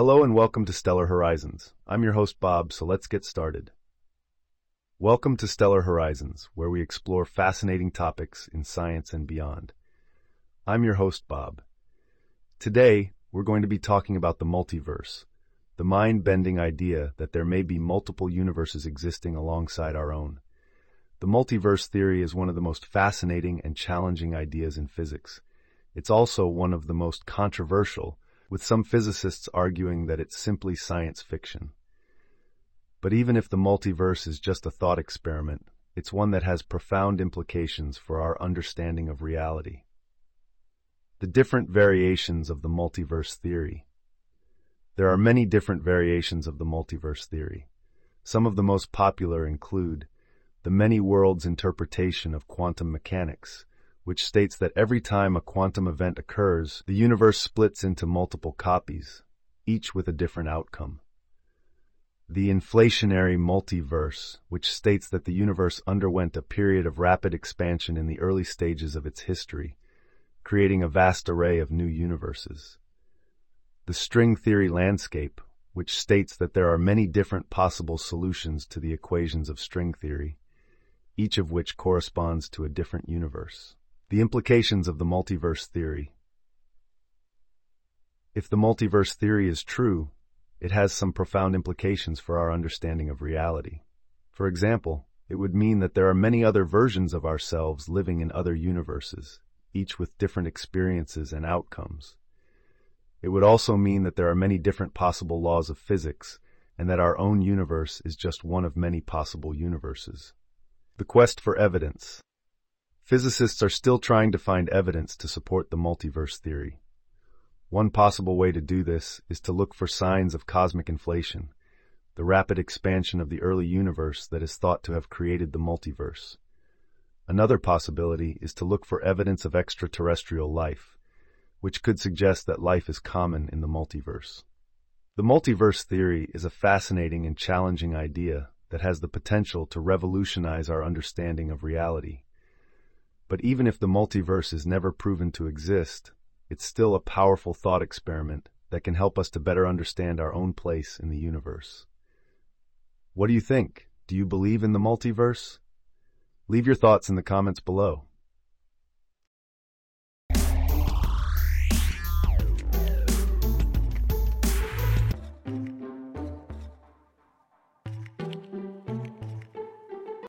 Hello and welcome to Stellar Horizons. I'm your host Bob, so let's get started. Welcome to Stellar Horizons, where we explore fascinating topics in science and beyond. I'm your host Bob. Today, we're going to be talking about the multiverse, the mind-bending idea that there may be multiple universes existing alongside our own. The multiverse theory is one of the most fascinating and challenging ideas in physics. It's also one of the most controversial, with some physicists arguing that it's simply science fiction. But even if the multiverse is just a thought experiment, it's one that has profound implications for our understanding of reality. The different variations of the multiverse theory. There are many different variations of the multiverse theory. Some of the most popular include the many worlds interpretation of quantum mechanics, which states that every time a quantum event occurs, the universe splits into multiple copies, each with a different outcome. The inflationary multiverse, which states that the universe underwent a period of rapid expansion in the early stages of its history, creating a vast array of new universes. The string theory landscape, which states that there are many different possible solutions to the equations of string theory, each of which corresponds to a different universe. The implications of the multiverse theory. If the multiverse theory is true, it has some profound implications for our understanding of reality. For example, it would mean that there are many other versions of ourselves living in other universes, each with different experiences and outcomes. It would also mean that there are many different possible laws of physics, and that our own universe is just one of many possible universes. The quest for evidence. Physicists are still trying to find evidence to support the multiverse theory. One possible way to do this is to look for signs of cosmic inflation, the rapid expansion of the early universe that is thought to have created the multiverse. Another possibility is to look for evidence of extraterrestrial life, which could suggest that life is common in the multiverse. The multiverse theory is a fascinating and challenging idea that has the potential to revolutionize our understanding of reality. But even if the multiverse is never proven to exist, it's still a powerful thought experiment that can help us to better understand our own place in the universe. What do you think? Do you believe in the multiverse? Leave your thoughts in the comments below.